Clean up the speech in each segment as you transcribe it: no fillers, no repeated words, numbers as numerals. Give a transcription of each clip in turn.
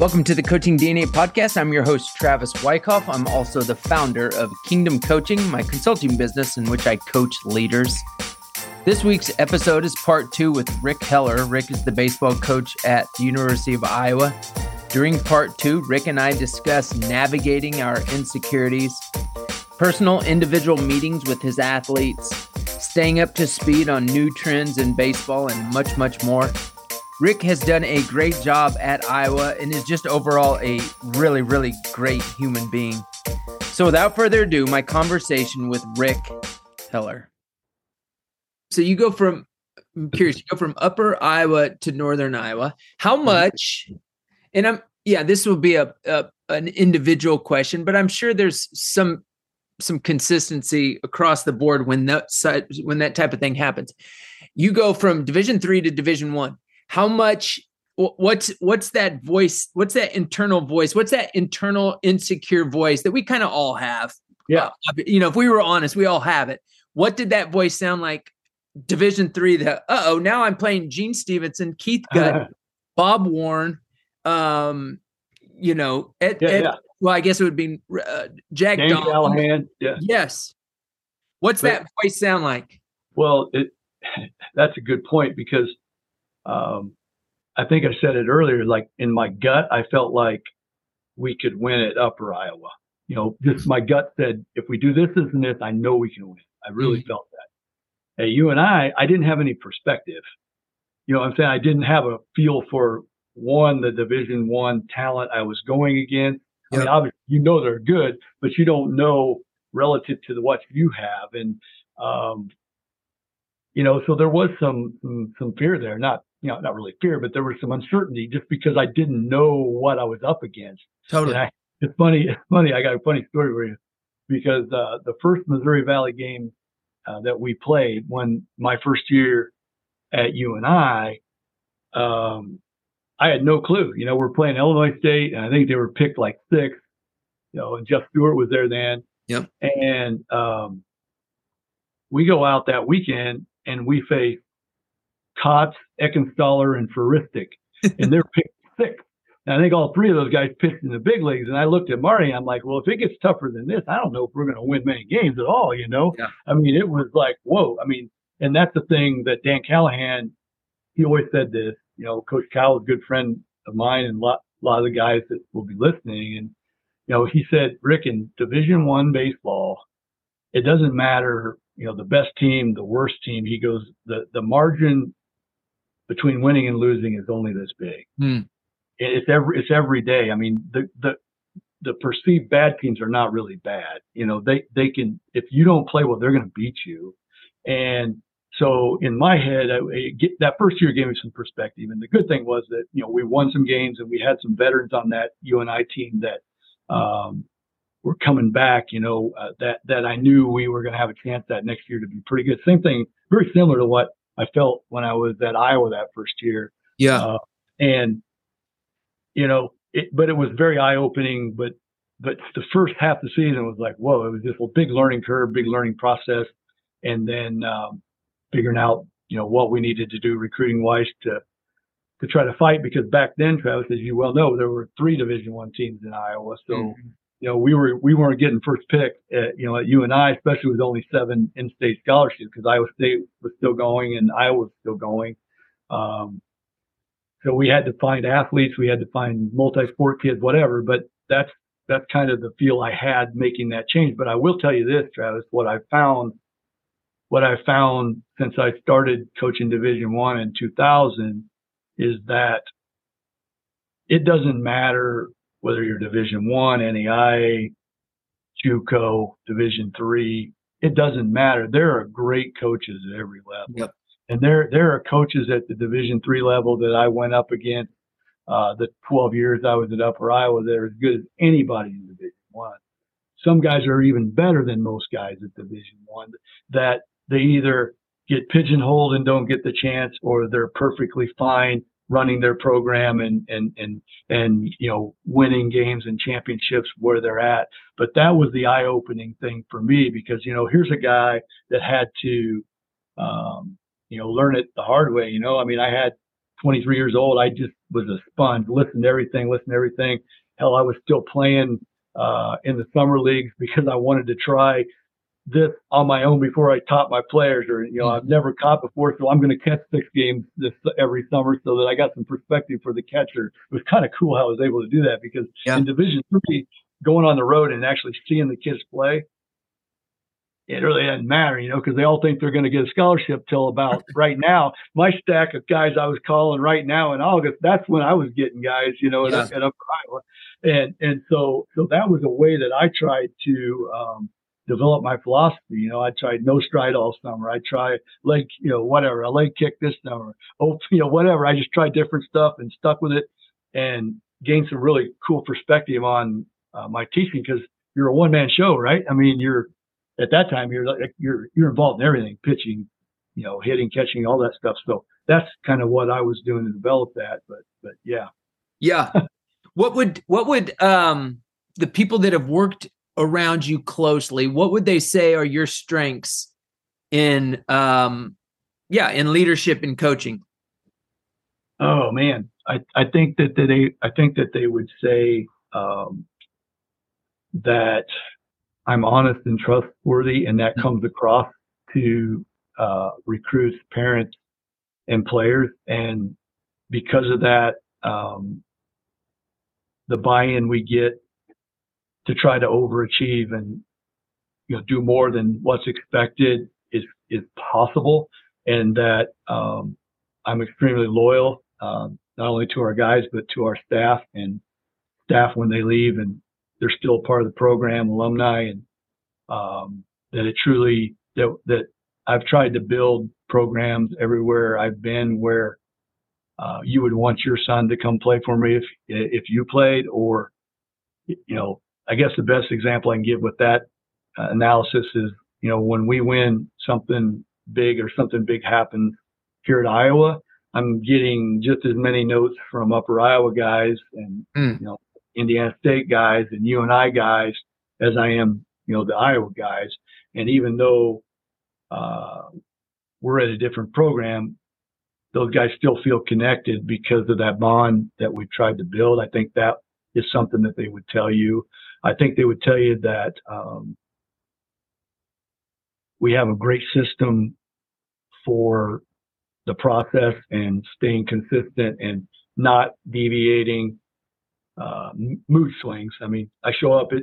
Welcome to the Coaching DNA Podcast. I'm your host, Travis Wyckoff. I'm also the founder of Kingdom Coaching, my consulting business in which I coach leaders. This week's episode is part two with Rick Heller. Rick is the baseball coach at the University of Iowa. During part two, Rick and I discuss navigating our insecurities, personal individual meetings with his athletes, staying up to speed on new trends in baseball, and much, much more. Rick has done a great job at Iowa and is just overall a really, really great human being. So without further ado, my conversation with Rick Heller. So you go from, I'm curious, you go from Upper Iowa to Northern Iowa. How much... And this will be an individual question, but I'm sure there's some consistency across the board when that type of thing happens. You go from Division III to Division I. How much? What's that voice? What's that internal voice? What's that internal insecure voice that we kind of all have? Yeah, if we were honest, we all have it. What did that voice sound like? Division III. Now I'm playing Gene Stevenson, Keith Gutt, Bob Warren. Well, I guess it would be Jack Callahan. Yeah. Yes. What's that voice sound like? Well, that's a good point because I think I said it earlier, like in my gut, I felt like we could win at Upper Iowa. You know, just my gut said, if we do this and this, I know we can win. I really felt that. At UNI, I didn't have any perspective. You know what I'm saying? I didn't have a feel for the Division I talent I was going against. Yep. I mean, obviously, you know they're good, but you don't know relative to what you have. And, so there was some fear there. Not really fear, but there was some uncertainty just because I didn't know what I was up against. Totally. It's funny. I got a funny story for you because the first Missouri Valley game that we played when my first year at UNI, I had no clue. You know, we're playing Illinois State, and I think they were picked like sixth. You know, and Jeff Stewart was there then. Yep. And we go out that weekend, and we face Kotz, Eckenstaller, and Furistic, and they're picked sixth. And I think all three of those guys pitched in the big leagues. And I looked at Marty, and I'm like, well, if it gets tougher than this, I don't know if we're going to win many games at all, you know? Yeah. I mean, it was like, whoa. I mean, and that's the thing that Dan Callahan, he always said this. You know, Coach Cowell is a good friend of mine and a lot of the guys that will be listening. And, you know, he said, Rick, in Division I baseball, it doesn't matter, you know, the best team, the worst team. He goes, the margin between winning and losing is only this big. It's every day. I mean, the perceived bad teams are not really bad. You know, they can, if you don't play well, they're going to beat you. And so in my head, that first year gave me some perspective. And the good thing was that, you know, we won some games and we had some veterans on that UNI team that were coming back, you know, that I knew we were going to have a chance that next year to be pretty good. Same thing, very similar to what I felt when I was at Iowa that first year. Yeah. And, you know, but it was very eye-opening. But the first half of the season was like, whoa, it was just a big learning curve, big learning process. And then, figuring out, you know, what we needed to do recruiting wise to try to fight, because back then, Travis, as you well know, there were three Division I teams in Iowa. So, you know, we weren't getting first pick at UNI, especially with only 7 in-state scholarships, because Iowa State was still going and Iowa was still going. So we had to find athletes, we had to find multi-sport kids, whatever. But that's kind of the feel I had making that change. But I will tell you this, Travis, what I found since I started coaching Division I in 2000 is that it doesn't matter whether you're Division I, NAIA, JUCO, Division III. It doesn't matter. There are great coaches at every level. Yep. And there are coaches at the Division III level that I went up against the 12 years I was at Upper Iowa that are as good as anybody in Division I. Some guys are even better than most guys at Division I that they either get pigeonholed and don't get the chance, or they're perfectly fine running their program and you know, winning games and championships where they're at. But that was the eye-opening thing for me because, you know, here's a guy that had to, learn it the hard way. You know, I mean, I had 23 years old, I just was a sponge, listened to everything. Hell, I was still playing in the summer leagues because I wanted to try this on my own before I taught my players, or, you know, I've never caught before, so I'm going to catch 6 games every summer so that I got some perspective for the catcher. It was kind of cool how I was able to do that because in Division III, going on the road and actually seeing the kids play, it really doesn't matter, you know, because they all think they're going to get a scholarship till about right now. My stack of guys I was calling right now in August, that's when I was getting guys, you know, at Upper Iowa. And so that was a way that I tried to develop my philosophy. You know, I tried no stride all summer. I tried leg, you know, whatever, a leg kick this summer, you know, whatever. I just tried different stuff and stuck with it and gained some really cool perspective on my teaching, because you're a one-man show, right? I mean, you're at that time, you're involved in everything, pitching, you know, hitting, catching, all that stuff. So that's kind of what I was doing to develop that. But yeah. Yeah. What would the people that have worked around you closely, what would they say are your strengths in leadership and coaching? Oh man. I think that they would say, that I'm honest and trustworthy, and that comes across to recruits, parents, and players. And because of that, the buy-in we get to try to overachieve and, you know, do more than what's expected is possible. And that I'm extremely loyal, not only to our guys but to our staff, and staff when they leave and they're still part of the program, alumni, and that I've tried to build programs everywhere I've been where you would want your son to come play for me if you played, or, you know, I guess the best example I can give with that analysis is, you know, when we win something big happens here at Iowa, I'm getting just as many notes from Upper Iowa guys and you know, Indiana State guys and UNI guys as I am, you know, the Iowa guys. And even though we're at a different program, those guys still feel connected because of that bond that we've tried to build. I think that is something that they would tell you. I think they would tell you that we have a great system for the process and staying consistent and not deviating. Mood swings. I mean, we're showing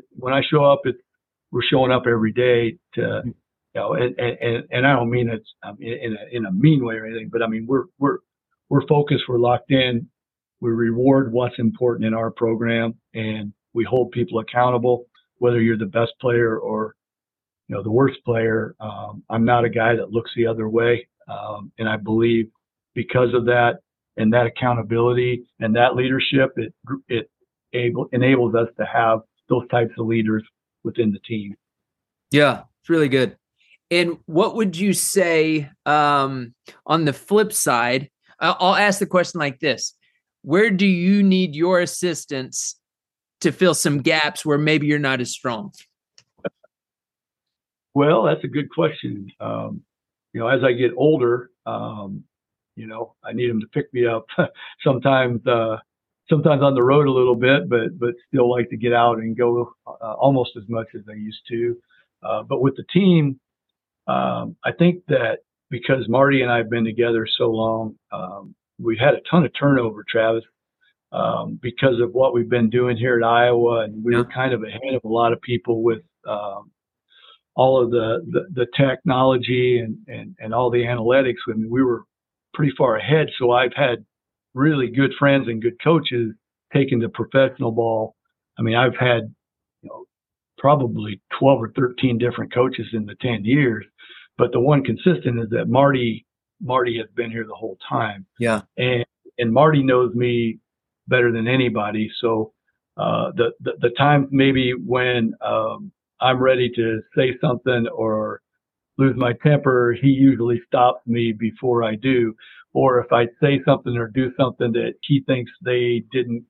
up every day to, you know, and I don't mean it's in a mean way or anything, but I mean, we're focused, we're locked in, we reward what's important in our program, and we hold people accountable, whether you're the best player or, you know, the worst player. I'm not a guy that looks the other way. And I believe because of that and that accountability and that leadership, it enables us to have those types of leaders within the team. Yeah, it's really good. And what would you say on the flip side? I'll ask the question like this. Where do you need your assistance to fill some gaps where maybe you're not as strong? Well, that's a good question. You know, as I get older, you know, I need them to pick me up sometimes on the road a little bit, but still like to get out and go almost as much as I used to. But with the team, I think that because Marty and I have been together so long, we've had a ton of turnover, Travis, because of what we've been doing here at Iowa. And we were kind of ahead of a lot of people with all of the technology and all the analytics. I mean, we were pretty far ahead. So I've had really good friends and good coaches taking the professional ball. I mean, I've had, you know, probably 12 or 13 different coaches in the 10 years, but the one consistent is that Marty has been here the whole time. Yeah. And Marty knows me better than anybody. So the time maybe when I'm ready to say something or lose my temper, he usually stops me before I do. Or if I say something or do something that he thinks they didn't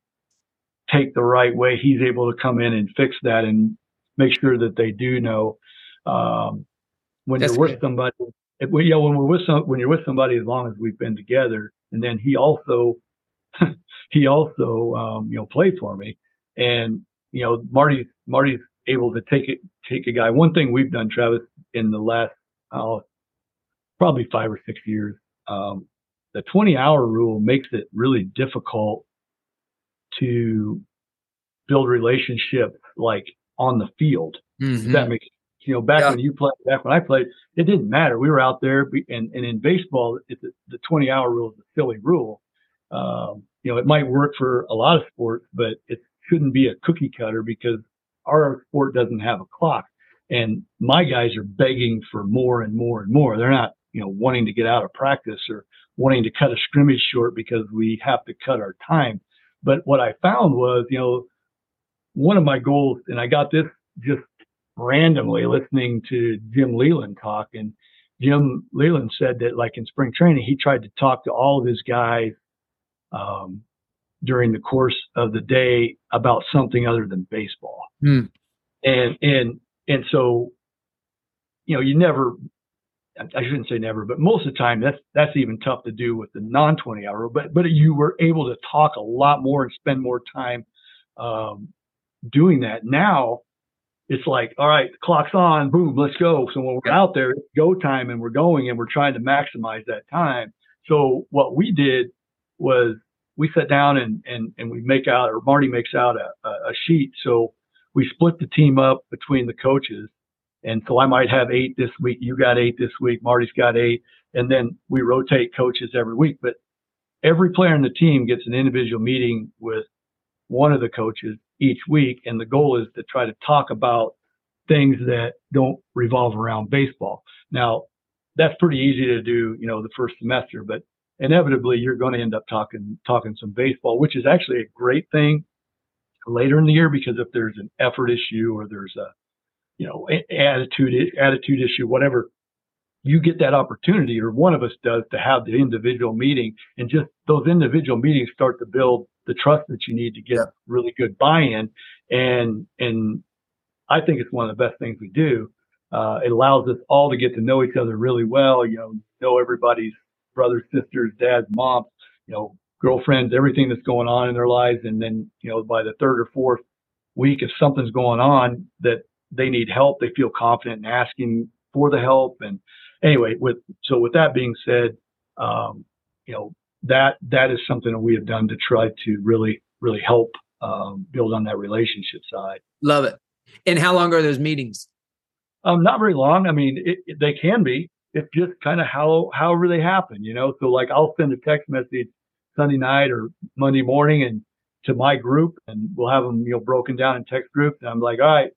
take the right way, he's able to come in and fix that and make sure that they do know. when you're with somebody, when you're with somebody as long as we've been together, and then he also played for me, and Marty's able to take a guy. One thing we've done, Travis, in the last probably 5 or 6 years, the 20-hour rule makes it really difficult to build relationships like on the field. Mm-hmm. That makes when you played, back when I played, it didn't matter. We were out there, and in baseball, the 20-hour rule is a silly rule. It might work for a lot of sports, but it shouldn't be a cookie cutter because our sport doesn't have a clock, and my guys are begging for more and more and more. They're not, wanting to get out of practice or wanting to cut a scrimmage short because we have to cut our time. But what I found was, one of my goals, and I got this just randomly listening to Jim Leland talk, and Jim Leland said that, like, in spring training, he tried to talk to all of his guys during the course of the day about something other than baseball. Mm. And so, you never, I shouldn't say never, but most of the time that's even tough to do with the non-20-hour, but you were able to talk a lot more and spend more time doing that. Now it's like, all right, the clock's on, boom, let's go. So when we're out there, it's go time, and we're going, and we're trying to maximize that time. So what we did was we sat down and we make out, or Marty makes out a sheet. So we split the team up between the coaches. And so I might have 8 this week. You got 8 this week. Marty's got 8. And then we rotate coaches every week. But every player on the team gets an individual meeting with one of the coaches each week. And the goal is to try to talk about things that don't revolve around baseball. Now, that's pretty easy to do, the first semester. But inevitably, you're going to end up talking some baseball, which is actually a great thing later in the year, because if there's an effort issue or there's a attitude issue, whatever, you get that opportunity, or one of us does, to have the individual meeting, and just those individual meetings start to build the trust that you need to get really good buy-in. And I think it's one of the best things we do. It allows us all to get to know each other really well. Know everybody's brothers, sisters, dads, moms, girlfriends, everything that's going on in their lives. And then, by the third or fourth week, if something's going on that they need help, they feel confident in asking for the help. And anyway, with that being said, that is something that we have done to try to really, really help build on that relationship side. Love it. And how long are those meetings? Not very long. I mean, they can be. It's just kind of however they happen, So, like, I'll send a text message Sunday night or Monday morning and to my group, and we'll have them, broken down in text groups. And I'm like, all right,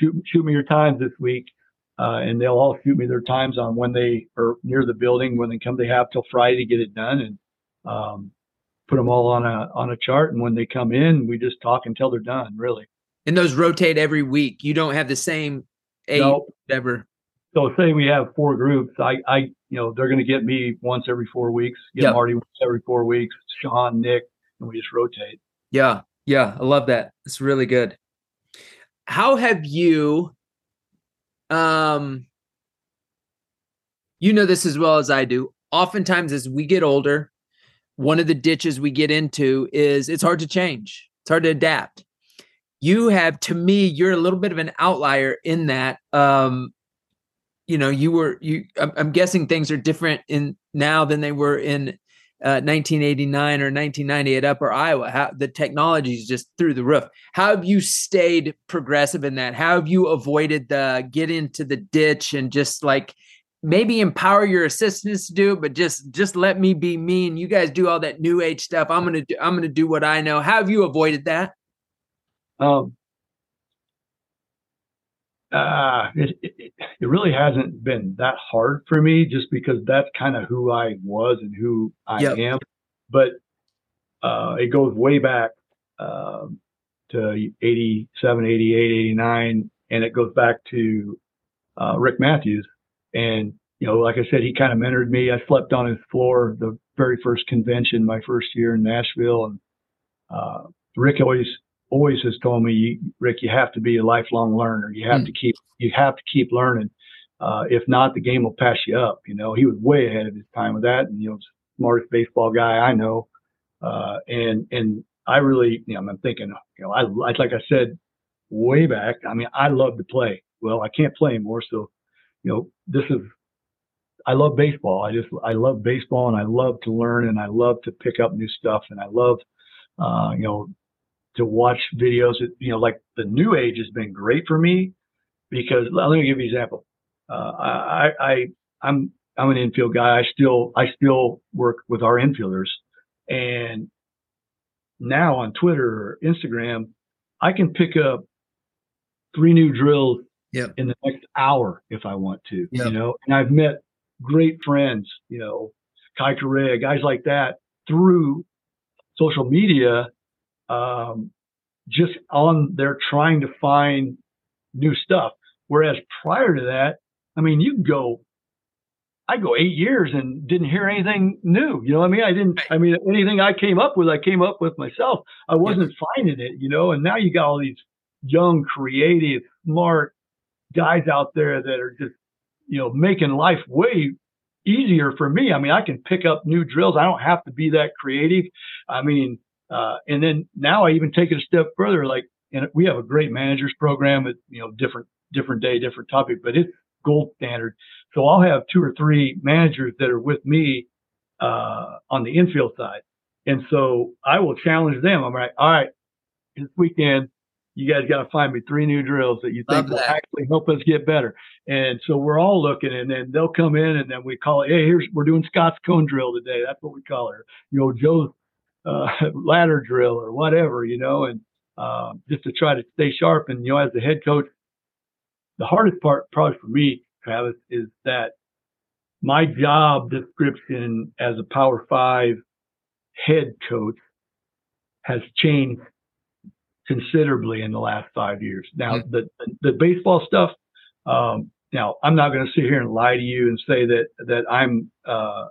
shoot me your times this week. And they'll all shoot me their times on when they are near the building, when they come, they have till Friday to get it done, and put them all on a chart. And when they come in, we just talk until they're done, really. And those rotate every week. You don't have the same 8 ever. So say we have 4 groups. I they're going to get me once every 4 weeks, Marty once every 4 weeks, Sean, Nick, and we just rotate. Yeah. Yeah. I love that. It's really good. How have you, this as well as I do, oftentimes as we get older, one of the ditches we get into is it's hard to change. It's hard to adapt. You have, to me, you're a little bit of an outlier in that, I'm guessing things are different in now than they were in 1989 or 1990 at Upper Iowa. The technology is just through the roof. How have you stayed progressive in that? How have you avoided the get into the ditch and just like maybe empower your assistants to do it, but just let me be me and you guys do all that new age stuff. I'm gonna do what I know. How have you avoided that? It really hasn't been that hard for me, just because that's kind of who I was and who I am. But it goes way back to 87, 88, 89, and it goes back to Rick Matthews. And, like I said, he kind of mentored me. I slept on his floor the very first convention my first year in Nashville. And Rick always has told me, Rick, you have to be a lifelong learner. You have to keep learning. If not, the game will pass you up. You know, he was way ahead of his time with that, and, you know, smartest baseball guy I know. And I really, you know, I'm thinking, you know, like I said way back, I mean, I love to play. Well, I can't play anymore. So, you know, I love baseball. I love baseball, and I love to learn, and I love to pick up new stuff. And I love, you know, to watch videos. You know, like the new age has been great for me, because let me give you an example. I'm an infield guy. I still work with our infielders, and now on Twitter or Instagram, I can pick up 3 new drills in the next hour if I want to. Yep. You know, and I've met great friends, you know, Kai Correa, guys like that, through social media, just on there trying to find new stuff. Whereas prior to that, I mean, I go 8 years and didn't hear anything new. You know what I mean? Anything I came up with myself. I wasn't finding it, you know, and now you got all these young, creative, smart guys out there that are just, you know, making life way easier for me. I mean, I can pick up new drills. I don't have to be that creative. I mean, and then now I even take it a step further. Like, and we have a great managers program at, you know, different day, different topic, but it's gold standard. So I'll have 2 or 3 managers that are with me, on the infield side. And so I will challenge them. I'm like, all right, this weekend, you guys got to find me 3 new drills that you think will actually help us get better. And so we're all looking, and then they'll come in, and then we call it, hey, we're doing Scott's cone drill today. That's what we call it. Or, you know, Joe's ladder drill or whatever, you know, and just to try to stay sharp. And, you know, as the head coach, the hardest part probably for me, Travis, is that my job description as a Power 5 head coach has changed considerably in the last 5 years. Now, the baseball stuff, now I'm not going to sit here and lie to you and say that I'm as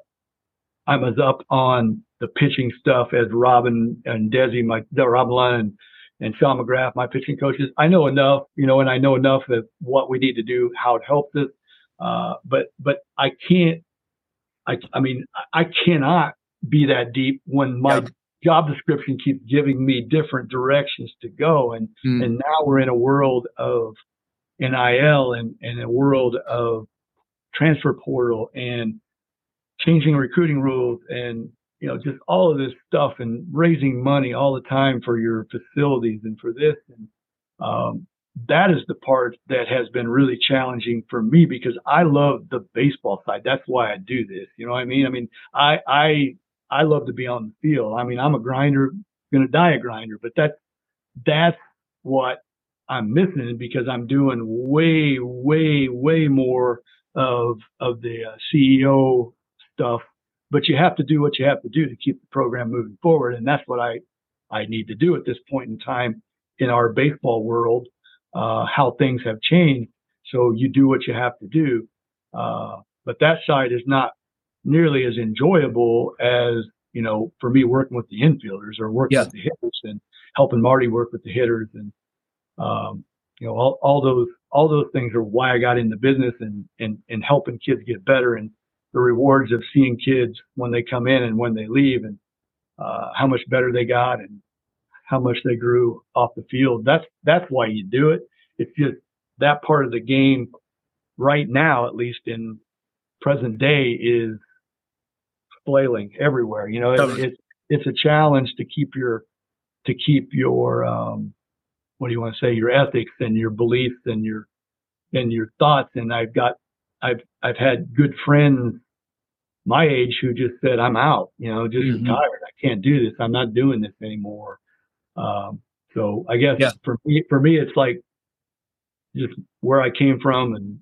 up on the pitching stuff as Robin and Desi, Robin Lund and Sean McGrath, my pitching coaches. I know enough, you know, and I know enough of what we need to do, how it helps us. But I can't, I mean, I cannot be that deep when my job description keeps giving me different directions to go. And and now we're in a world of NIL and a world of transfer portal and changing recruiting rules and, you know, just all of this stuff and raising money all the time for your facilities and for this. And that is the part that has been really challenging for me, because I love the baseball side. That's why I do this. You know what I mean? I mean, I love to be on the field. I mean, I'm a grinder, going to die a grinder, but that's what I'm missing, because I'm doing way, way, way more of the CEO stuff. But you have to do what you have to do to keep the program moving forward. And that's what I need to do at this point in time in our baseball world, how things have changed. So you do what you have to do. But that side is not nearly as enjoyable as, you know, for me working with the infielders or working with the hitters and helping Marty work with the hitters. And, you know, all those things are why I got into business and helping kids get better, and the rewards of seeing kids when they come in and when they leave, and how much better they got and how much they grew off the field. That's why you do it. It's just that part of the game right now, at least in present day, is flailing everywhere. You know, it's a challenge to keep your what do you want to say, your ethics and your beliefs and your thoughts. And I've had good friends my age who just said, I'm out, you know, just retired. I can't do this. I'm not doing this anymore. So I guess for me, it's like just where I came from and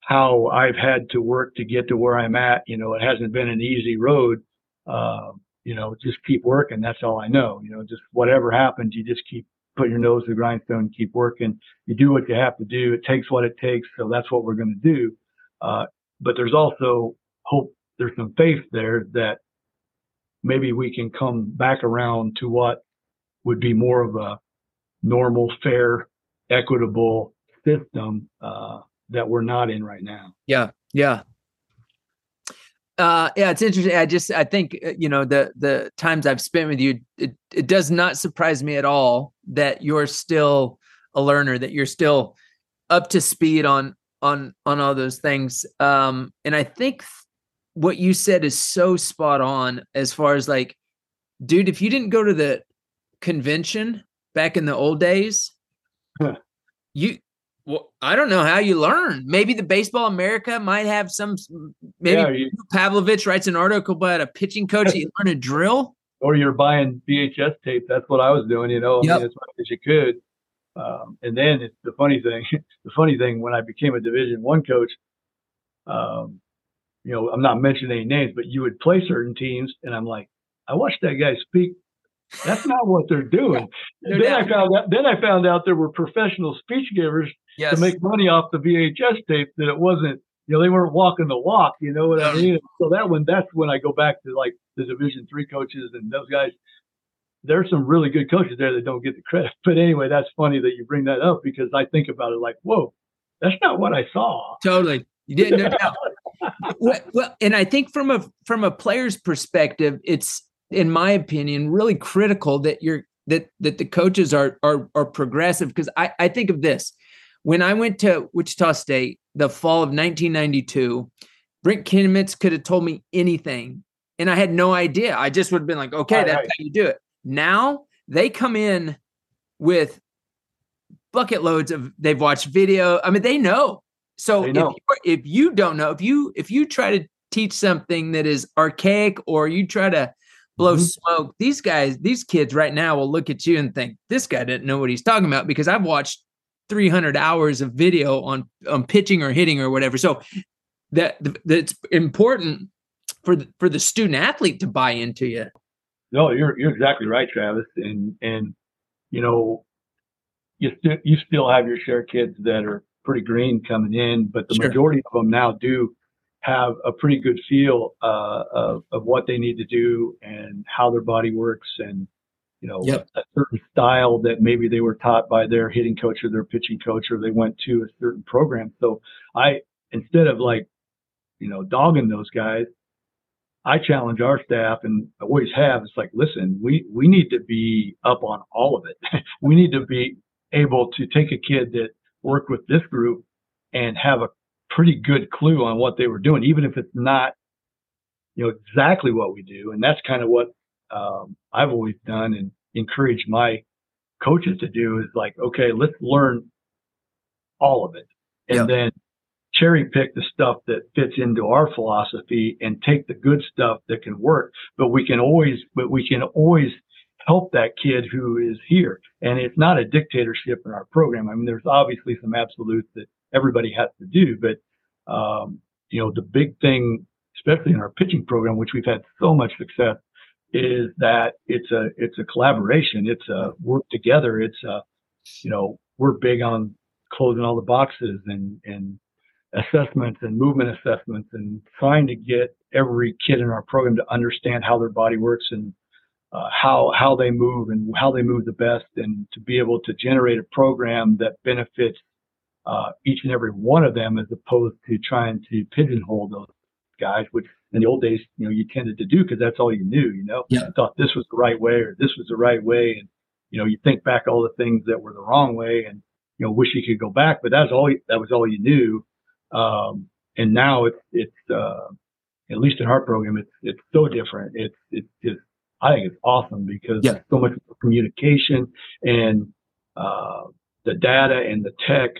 how I've had to work to get to where I'm at. You know, it hasn't been an easy road. You know, just keep working. That's all I know. You know, just whatever happens, you just keep put your nose to the grindstone, keep working. You do what you have to do. It takes what it takes. So that's what we're going to do. But there's also hope. There's some faith there that maybe we can come back around to what would be more of a normal, fair, equitable system that we're not in right now. Yeah. Yeah. Yeah, it's interesting. I think, you know, the times I've spent with you, it does not surprise me at all that you're still a learner, that you're still up to speed on all those things. And I think what you said is so spot on as far as like, dude, if you didn't go to the convention back in the old days, well, I don't know how you learn. Maybe the Baseball America might have some. Maybe Pavlovich writes an article about a pitching coach that you learn a drill. Or you're buying VHS tape. That's what I was doing, you know, yep. I mean, as much as you could. And then it's the funny thing, when I became a Division I coach, you know, I'm not mentioning any names, but you would play certain teams, and I'm like, I watched that guy speak. That's not what they're doing. They're then down. I found out there were professional speech givers to make money off the VHS tape, that it wasn't, you know, they weren't walking the walk, you know what I mean? So that's when I go back to like the Division III coaches and those guys. There's some really good coaches there that don't get the credit. But anyway, that's funny that you bring that up, because I think about it like, whoa, that's not what I saw. Totally. You didn't know. Well, and I think from a player's perspective, it's, in my opinion, really critical that that the coaches are progressive. Because I think of this. When I went to Wichita State the fall of 1992, Brink Kinemitz could have told me anything, and I had no idea. I just would have been like, okay, all that's right. How you do it. Now they come in with bucket loads of, they've watched video. I mean, they know. So they know. If you don't know, if you try to teach something that is archaic, or you try to blow smoke, these kids right now will look at you and think, this guy didn't know what he's talking about, because I've watched 300 hours of video on pitching or hitting or whatever. So that's important for the student athlete to buy into you. No, you're exactly right, Travis. And you know, you still have your share of kids that are pretty green coming in, but the majority of them now do have a pretty good feel of what they need to do and how their body works, and, you know, a certain style that maybe they were taught by their hitting coach or their pitching coach, or they went to a certain program. So instead of like, you know, dogging those guys, I challenge our staff, and I always have. It's like, listen, we need to be up on all of it. We need to be able to take a kid that worked with this group and have a pretty good clue on what they were doing, even if it's not, you know, exactly what we do. And that's kind of what I've always done and encouraged my coaches to do, is like, okay, let's learn all of it, and then cherry pick the stuff that fits into our philosophy, and take the good stuff that can work. But we can always help that kid who is here. And it's not a dictatorship in our program. I mean, there's obviously some absolutes that everybody has to do, but, you know, the big thing, especially in our pitching program, which we've had so much success, is that it's a collaboration. It's a work together. It's a, you know, we're big on closing all the boxes and assessments and movement assessments, and trying to get every kid in our program to understand how their body works, and how they move, and how they move the best, and to be able to generate a program that benefits each and every one of them, as opposed to trying to pigeonhole those guys, which in the old days, you know, you tended to do, because that's all you knew, you know. You thought this was the right way, or this was the right way. And, you know, you think back all the things that were the wrong way, and, you know, wish you could go back, but that was all you knew. And now it's at least in our program, it's so different. It's just, I think it's awesome, because so much communication and, the data and the tech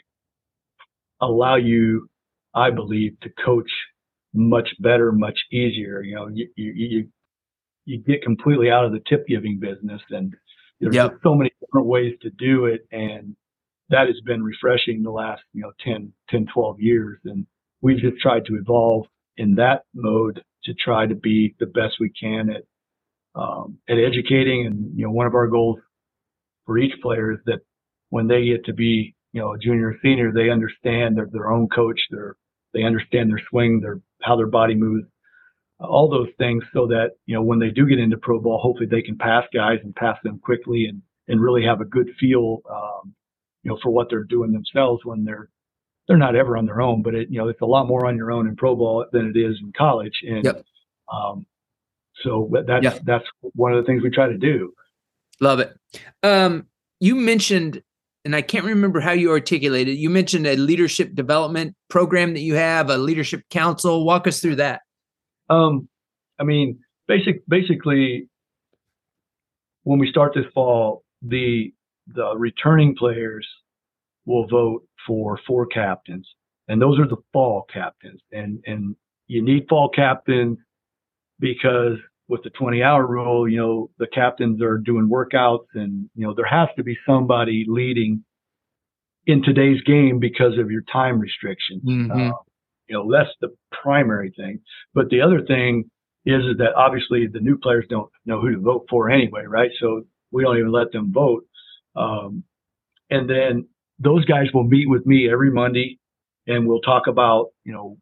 allow you, I believe, to coach much better, much easier. You know, you get completely out of the tip giving business, and there's so many different ways to do it. And that has been refreshing the last, you know, 12 years. And we've just tried to evolve in that mode to try to be the best we can at educating. And, you know, one of our goals for each player is that when they get to be, you know, a junior or senior, they understand their own coach, they understand their swing, how their body moves, all those things, so that, you know, when they do get into pro ball, hopefully they can pass guys and pass them quickly, and really have a good feel, you know, for what they're doing themselves when they're they're not ever on their own, but it, you know, it's a lot more on your own in pro ball than it is in college. And yep. So that's, yeah. that's one of the things we try to do. Love it. You mentioned, and I can't remember how you articulated, you mentioned a leadership development program that you have, a leadership council. Walk us through that. I mean, basically when we start this fall, the returning players will vote for 4 captains, and those are the fall captains. And you need fall captains because with the 20-hour rule, you know, the captains are doing workouts, and, you know, there has to be somebody leading in today's game because of your time restriction. Mm-hmm. You know, that's the primary thing. But the other thing is that obviously the new players don't know who to vote for anyway, right? So we don't even let them vote. And then those guys will meet with me every Monday, and we'll talk about, you know,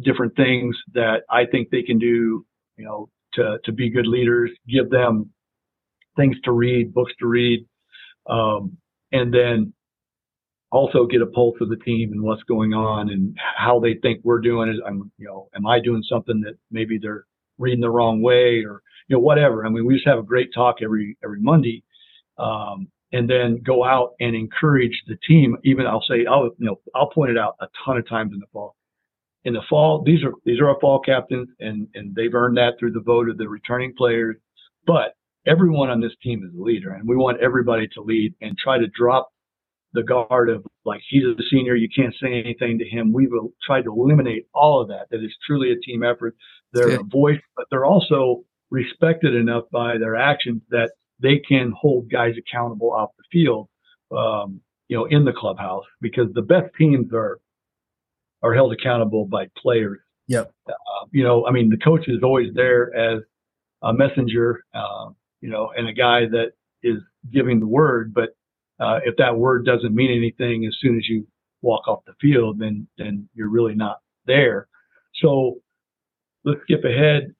different things that I think they can do, you know, to be good leaders, give them things to read, books to read, and then also get a pulse of the team and what's going on and how they think we're doing it. You know, am I doing something that maybe they're reading the wrong way, or, you know, whatever. I mean, we just have a great talk every Monday. And then go out and encourage the team. Even I'll point it out a ton of times in the fall. In the fall, these are our fall captains, and they've earned that through the vote of the returning players. But everyone on this team is a leader, and we want everybody to lead and try to drop the guard of, like, he's a senior, you can't say anything to him. We've tried to eliminate all of that. That is truly a team effort. They're a voice, but they're also respected enough by their actions that they can hold guys accountable off the field, you know, in the clubhouse, because the best teams are held accountable by players. Yep. You know, I mean, the coach is always there as a messenger, you know, and a guy that is giving the word. But if that word doesn't mean anything as soon as you walk off the field, then you're really not there. So let's skip ahead.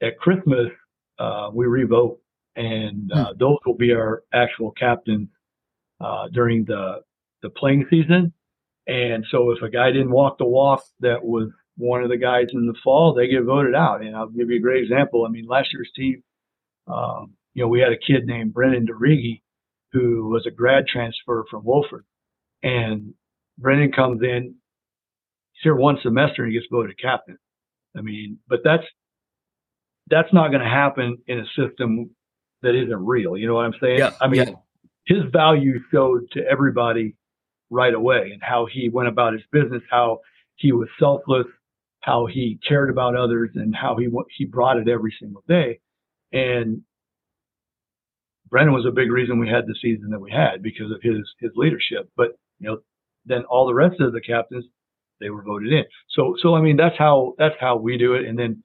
At Christmas, we revote. And those will be our actual captains during the playing season. And so if a guy didn't walk the walk that was one of the guys in the fall, they get voted out. And I'll give you a great example. I mean, last year's team, you know, we had a kid named Brendan DeRigi who was a grad transfer from Wofford. And Brendan comes in, he's here one semester, and he gets voted captain. I mean, but that's not going to happen in a system that isn't real. You know what I'm saying? Yeah, I mean, his value showed to everybody right away, and how he went about his business, how he was selfless, how he cared about others, and how he brought it every single day. And Brendan was a big reason we had the season that we had because of his leadership. But, you know, then all the rest of the captains, they were voted in. So I mean, that's how we do it. And then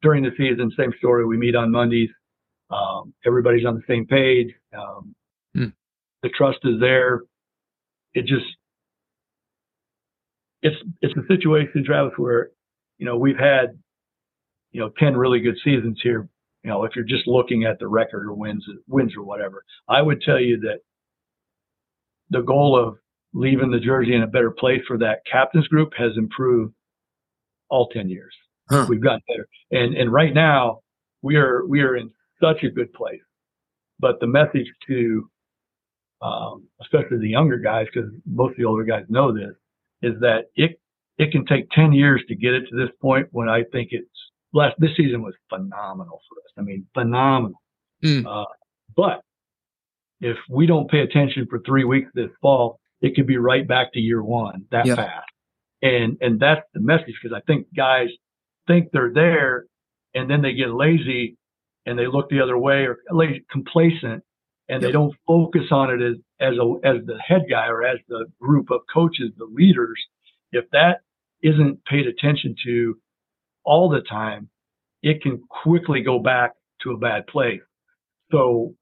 during the season, same story. We meet on Mondays. Everybody's on the same page. The trust is there. It's a situation, Travis, where, you know, we've had, you know, 10 really good seasons here. You know, if you're just looking at the record or wins or whatever, I would tell you that the goal of leaving the jersey in a better place for that captain's group has improved all 10 years. Huh. We've gotten better. And right now we are in such a good place, but the message to especially the younger guys, because most of the older guys know this, is that it can take 10 years to get it to this point. When I think this season was phenomenal for us. I mean, phenomenal. But if we don't pay attention for 3 weeks this fall, it could be right back to year one that fast. And that's the message, because I think guys think they're there, and then they get lazy. And they look the other way, or complacent, and they don't focus on it as the head guy or as the group of coaches, the leaders. If that isn't paid attention to all the time, it can quickly go back to a bad place. So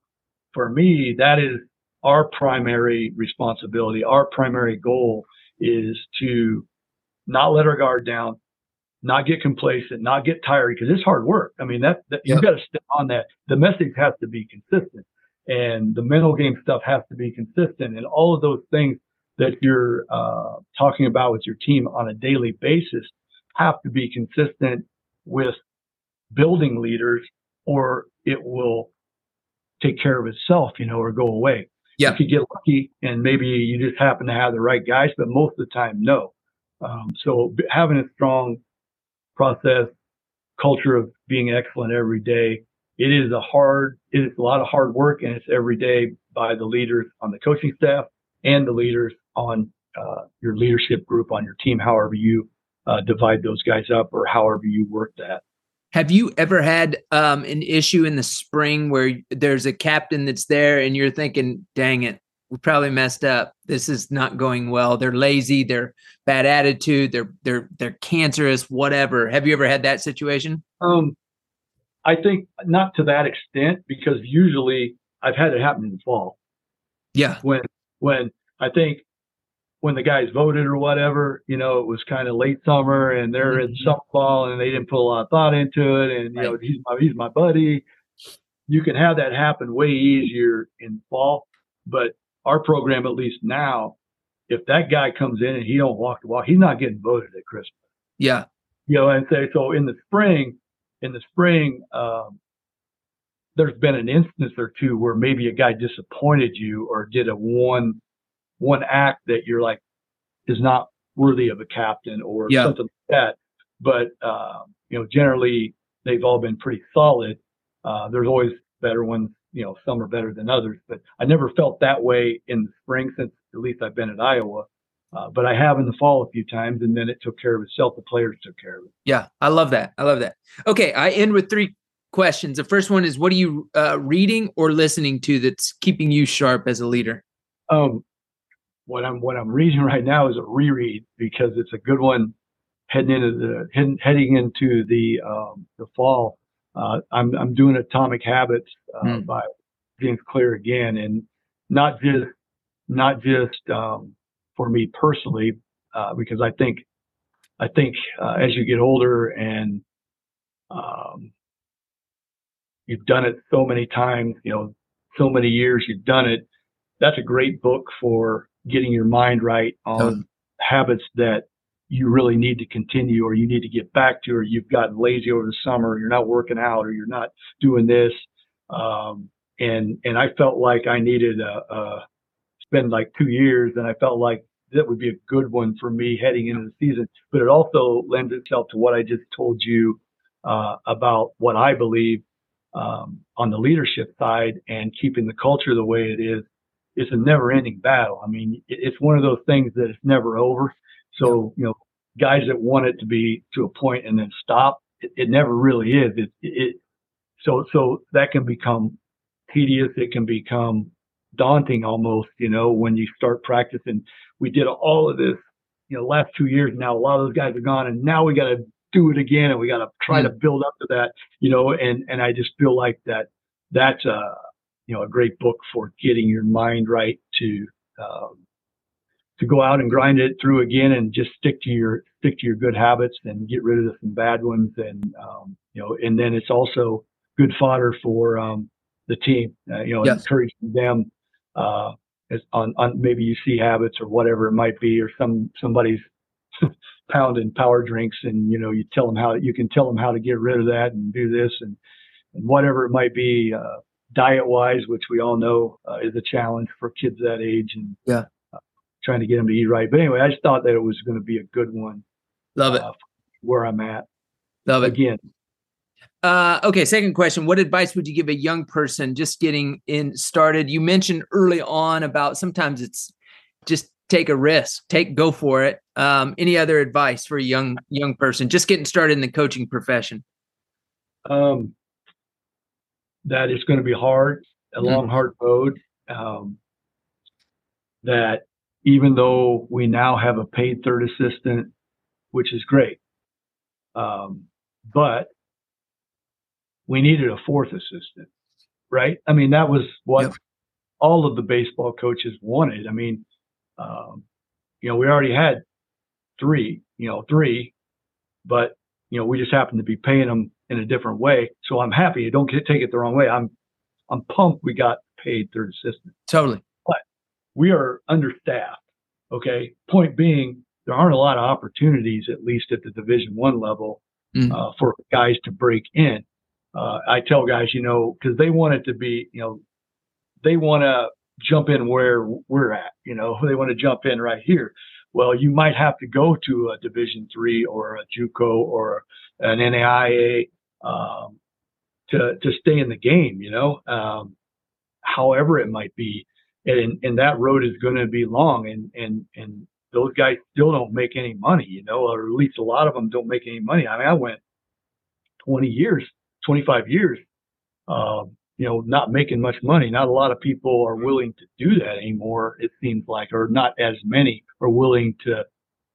for me, that is our primary responsibility. Our primary goal is to not let our guard down, not get complacent, not get tired, because it's hard work. I mean, you've got to step on that. The message has to be consistent, and the mental game stuff has to be consistent, and all of those things that you're talking about with your team on a daily basis have to be consistent with building leaders, or it will take care of itself, you know, or go away. Yeah. You could get lucky and maybe you just happen to have the right guys, but most of the time, no. So having a strong process, culture of being excellent every day, it is a lot of hard work, and it's every day by the leaders on the coaching staff and the leaders on your leadership group on your team, however you divide those guys up or however you work that. Have you ever had an issue in the spring where there's a captain that's there and you're thinking, dang it, we probably messed up. This is not going well. They're lazy. They're bad attitude. They're cancerous, whatever. Have you ever had that situation? I think not to that extent, because usually I've had it happen in the fall. Yeah. When the guys voted or whatever, you know, it was kind of late summer and they're in some fall and they didn't put a lot of thought into it. And, you know, he's my buddy. You can have that happen way easier in fall. But our program, at least now, if that guy comes in and he don't walk the walk, he's not getting voted at Christmas. Yeah. You know, and so in the spring, there's been an instance or two where maybe a guy disappointed you or did a one act that you're like is not worthy of a captain or something like that. But, you know, generally they've all been pretty solid. There's always better ones, you know, some are better than others, but I never felt that way in the spring since at least I've been at Iowa. But I have in the fall a few times, and then it took care of itself. The players took care of it. Yeah. I love that. Okay. I end with three questions. The first one is, what are you reading or listening to that's keeping you sharp as a leader? What I'm reading right now is a reread, because it's a good one heading into the fall. I'm doing Atomic Habits by James Clear again, and not just for me personally, because I think as you get older and you've done it so many times, you know, so many years you've done it. That's a great book for getting your mind right on habits that you really need to continue, or you need to get back to, or you've gotten lazy over the summer, or you're not working out, or you're not doing this. And I felt like I needed it's been like 2 years, and I felt like that would be a good one for me heading into the season. But it also lends itself to what I just told you about what I believe on the leadership side and keeping the culture the way it is. It's a never-ending battle. I mean, it's one of those things that it's never over. So, you know, guys that want it to be to a point and then stop, it never really is. So that can become tedious. It can become daunting almost, you know, when you start practicing. We did all of this, you know, last 2 years. Now a lot of those guys are gone, and now we got to do it again, and we got to try to build up to that, you know. And I just feel like that's you know, a great book for getting your mind right to go out and grind it through again, and just stick to your good habits and get rid of some bad ones. And you know, and then it's also good fodder for the team. You know, encouraging them on maybe you see habits or whatever it might be, or somebody's pounding power drinks, and you know, you can tell them how to get rid of that and do this and whatever it might be. Diet-wise, which we all know is a challenge for kids that age, and trying to get them to eat right. But anyway, I just thought that it was going to be a good one. Love it. Where I'm at. Love it. Again. Okay, second question. What advice would you give a young person just getting in started? You mentioned early on about sometimes it's just take a risk, go for it. Any other advice for a young person just getting started in the coaching profession? That it's going to be hard, a long, hard road, that even though we now have a paid third assistant, which is great, but we needed a fourth assistant, right? I mean, that was what all of the baseball coaches wanted. I mean, you know, we already had three, but, you know, we just happened to be paying them in a different way. So I'm happy. Don't take it the wrong way. I'm pumped we got paid third assistant. Totally. But we are understaffed. Okay. Point being, there aren't a lot of opportunities, at least at the Division I level, for guys to break in. I tell guys, you know, because they want it to be, you know, they want to jump in where we're at, you know, they want to jump in right here. Well, you might have to go to a Division III or a JUCO or an NAIA to stay in the game, you know, however it might be. And that road is going to be long, and those guys still don't make any money, you know, or at least a lot of them don't make any money. I mean, I went 20 years, 25 years, you know, not making much money. Not a lot of people are willing to do that anymore, it seems like, or not as many are willing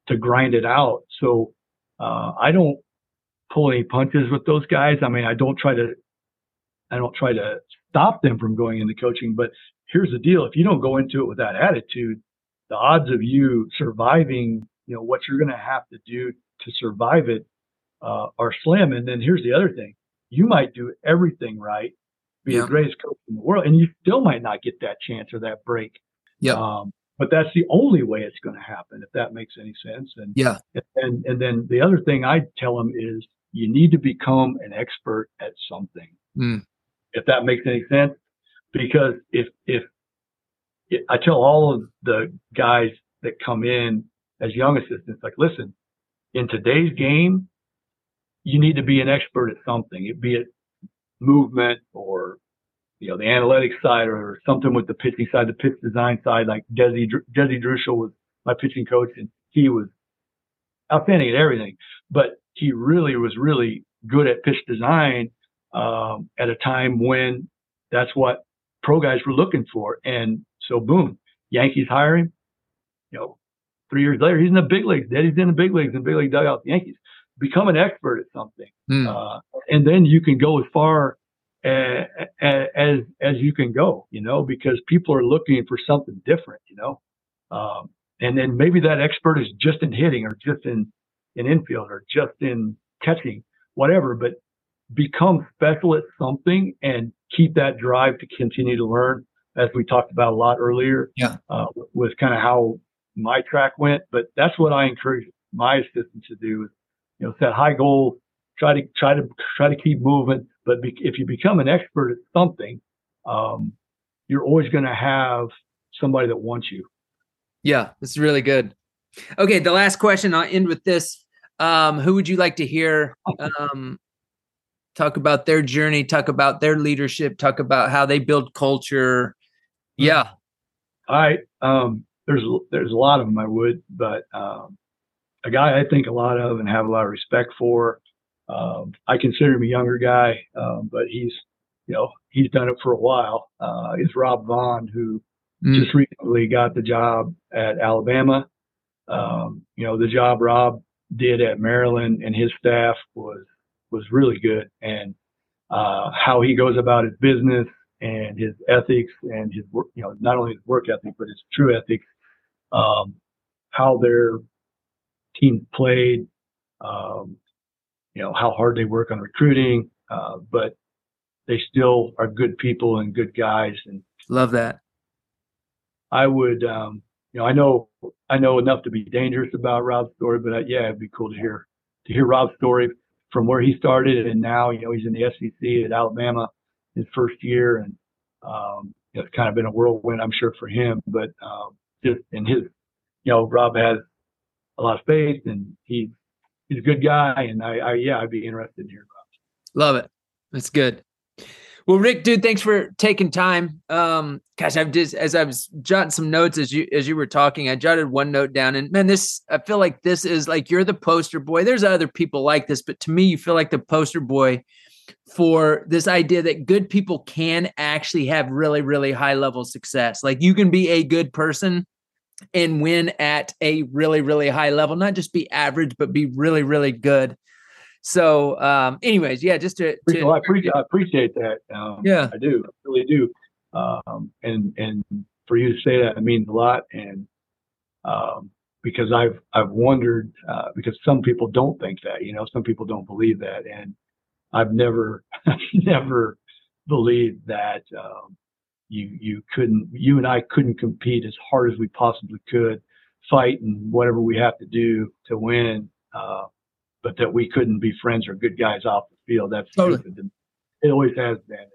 to grind it out. So I don't pull any punches with those guys. I mean, I don't try to stop them from going into coaching, but here's the deal. If you don't go into it with that attitude, the odds of you surviving, you know, what you're going to have to do to survive it are slim. And then here's the other thing. You might do everything right, be the greatest coach in the world, and you still might not get that chance or that break. Yeah. But that's the only way it's going to happen, if that makes any sense. And yeah. And then the other thing I tell them is you need to become an expert at something, if that makes any sense. Because if I tell all of the guys that come in as young assistants, like, listen, in today's game, you need to be an expert at something, be it movement or, you know, the analytics side or something with the pitching side, the pitch design side. Like Desi Druschel was my pitching coach, and he was outstanding at everything, but he really was really good at pitch design at a time when that's what pro guys were looking for. And so, boom, Yankees hire him. You know, 3 years later, he's in the big leagues. Daddy's in the big leagues, in big league dugout, the Yankees. Become an expert at something. And then you can go as far as you can go, you know, because people are looking for something different, you know. And then maybe that expert is just in hitting or just in infield or just in catching, whatever, but become special at something and keep that drive to continue to learn, as we talked about a lot earlier. Yeah. Was kind of how my track went, but that's what I encourage my assistants to do is, you know, set high goals, try to keep moving. But if you become an expert at something, you're always going to have somebody that wants you. Yeah, that's really good. Okay, the last question, I'll end with this. Who would you like to hear talk about their journey, talk about their leadership, talk about how they build culture? Yeah. All right. There's a lot of them I would, but a guy I think a lot of and have a lot of respect for. I consider him a younger guy, but he's done it for a while. Is Rob Vaughn, who just recently got the job at Alabama. You know, the job Rob did at Maryland and his staff was really good, and how he goes about his business and his ethics and his work, you know, not only his work ethic, but his true ethics, how their teams played, you know, how hard they work on recruiting, but they still are good people and good guys. And love that. I would, you know, I know enough to be dangerous about Rob's story, but it'd be cool to hear Rob's story from where he started, and now, you know, he's in the SEC at Alabama his first year, and it's kind of been a whirlwind, I'm sure, for him. But just in his, you know, Rob has a lot of faith, and he's a good guy, and I'd be interested in hearing about it. Love it. That's good. Well, Rick, dude, thanks for taking time. I've just, as I was jotting some notes as you were talking, I jotted one note down, and man, I feel like this is like you're the poster boy. There's other people like this, but to me, you feel like the poster boy for this idea that good people can actually have really, really high level success. Like you can be a good person and win at a really, really high level, not just be average, but be really, really good. So anyways, yeah, just to well, I appreciate that. Yeah, I do. I really do. And for you to say that, it means a lot. And because I've wondered, because some people don't think that, you know, some people don't believe that. And I've never believed that, you and I couldn't compete as hard as we possibly could fight and whatever we have to do to win, but that we couldn't be friends or good guys off the field. That's totally. It always has been.